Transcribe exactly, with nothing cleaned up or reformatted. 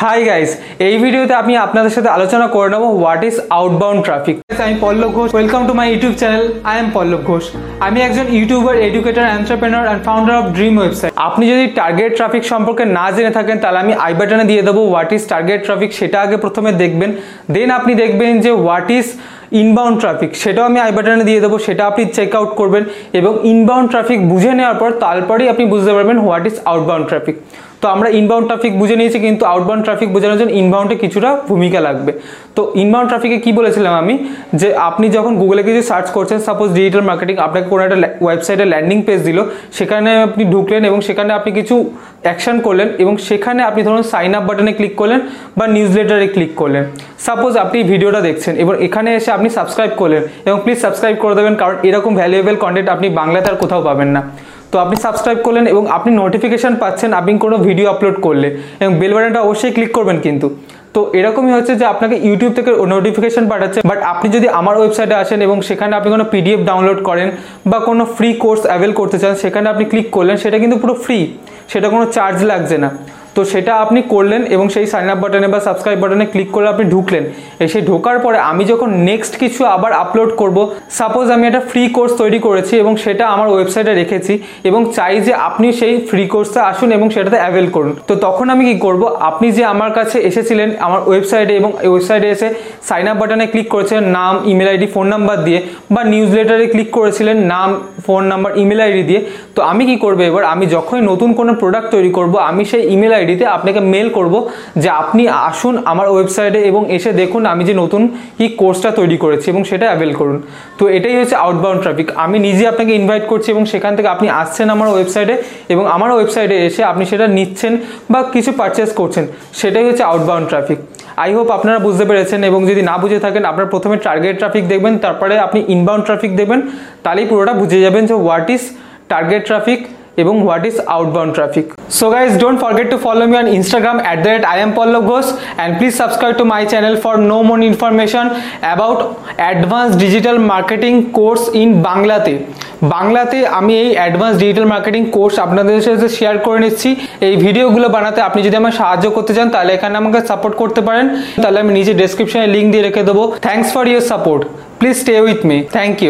Hi guys, in this video, I will discuss what is outbound traffic. I am Pallab Ghosh. Welcome to my YouTube channel. I am Pallab Ghosh. I am a YouTuber, educator, entrepreneur and founder of Dream Website. If you don't know target traffic, then I will give you what is target traffic. Then you will see what is inbound traffic সেটাও আমি I বাটনে দিয়ে দেব সেটা আপনি check out করবেন এবং inbound traffic বুঝে নেওয়ার পর তারপরেই আপনি বুঝতে পারবেন হোয়াট ইজ আউটবাউন্ড ট্রাফিক তো আমরা ইনবাউন্ড ট্রাফিক বুঝে নিয়েছি কিন্তু আউটবাউন্ড ট্রাফিক বোঝানোর জন্য ইনবাউন্ডে কিছুটা ভূমিকা লাগবে তো ইনবাউন্ড ট্রাফিকে কি বলেছিলাম আমি যে আপনি যখন গুগলে গিয়ে সার্চ করছেন সাপোজ ডিজিটাল মার্কেটিং আপনাকে কোন একটা ওয়েবসাইটে ল্যান্ডিং পেজ দিল সেখানে আপনি ঢুকলেন এবং সেখানে আপনি কিছু অ্যাকশন করলেন এবং সেখানে আপনি ধরুন সাইন আপ বাটনে ক্লিক করলেন বা নিউজলেটারে ক্লিক করলেন সাপোজ আপনি ভিডিওটা দেখছেন এবং এখানে এসে আপনি সাবস্ক্রাইব করলেন এবং প্লিজ সাবস্ক্রাইব করে দেবেন কারণ এরকম ভ্যালুয়েবল কন্টেন্ট আপনি বাংলাতে আর কোথাও পাবেন না তো আপনি সাবস্ক্রাইব করলেন এবং আপনি নোটিফিকেশন পাচ্ছেন আপনি কোনো ভিডিও আপলোড করলে এবং বেল বাটনটা অবশ্যই ক্লিক করবেন কিন্তু তো এরকমই হচ্ছে যে আপনাকে ইউটিউব থেকে নোটিফিকেশন পাঠাচ্ছে বাট আপনি যদি আমার ওয়েবসাইটে আসেন এবং সেখানে আপনি কোনো পিডিএফ ডাউনলোড করেন বা কোনো ফ্রি কোর্স অ্যাভেল করতে চান সেখানে আপনি ক্লিক করলেন সেটা কিন্তু পুরো ফ্রি সেটা কোনো চার্জ লাগছে না তো সেটা আপনি করলেন এবং সেই সাইন আপ বাটনে বা সাবস্ক্রাইব বাটনে ক্লিক করে আপনি ঢুকলেন সেই ঢোকার পরে আমি যখন নেক্সট কিছু আবার আপলোড করব সাপোজ আমি একটা ফ্রি কোর্স তৈরি করেছি এবং সেটা আমার ওয়েবসাইটে রেখেছি এবং চাই যে আপনি সেই ফ্রি কোর্সে আসুন এবং সেটাতে অ্যাভেল করুন তো তখন আমি কি করব আপনি যে আমার কাছে এসেছিলেন আমার ওয়েবসাইটে এবং ওয়েবসাইটে এসে সাইন আপ বাটনে ক্লিক করেছিলেন নাম ইমেল আইডি ফোন নাম্বার দিয়ে বা নিউজলেটারে ক্লিক করেছিলেন নাম ফোন নাম্বার ইমেল আইডি দিয়ে তো আমি কি করব এবার আমি যখনই নতুন কোনো প্রোডাক্ট তৈরি করব আমি সেই ইমেল আইডিতে আপনাকে মেল করব যে আপনি আসুন আমার ওয়েবসাইটে এবং এসে দেখুন আমি যে নতুন কি কোর্সটা তৈরি করেছি এবং সেটা অ্যাভেল করুন তো এটাই হচ্ছে আউটবাউন্ড ট্রাফিক আমি নিজে আপনাকে ইনভাইট করছি এবং সেখান থেকে আপনি আসছেন আমার ওয়েবসাইটে এবং আমার ওয়েবসাইটে এসে আপনি সেটা নিচ্ছেন বা কিছু পারচেস করছেন সেটাই হচ্ছে আউটবাউন্ড ট্রাফিক আই হোপ আপনারা বুঝতে পেরেছেন এবং যদি না বুঝে থাকেন আপনারা প্রথমে টার্গেট ট্রাফিক দেখবেন তারপরে আপনি ইনবাউন্ড ট্রাফিক দেখবেন তাহলেই পুরোটা বুঝে যাবেন যে হোয়াট ইজ টার্গেট ট্রাফিক এবং what is outbound traffic. So guys, don't forget to follow me on Instagram at the rate iampallogos and please subscribe to my channel for no more information about Advanced Digital Marketing Course in Banglate. Banglate, আমি এই Advanced Digital Marketing Course আপনাদের সাথে share করে নিচ্ছি এই ভিডিওগুলো বানাতে আপনি যদি আমার সাহায্য করতে চান তাহলে এখানে আমাকে সাপোর্ট করতে পারেন তাহলে আমি নিচে ডেসক্রিপশনে লিংক দিয়ে রেখে দেবো thanks for your support please stay with me thank you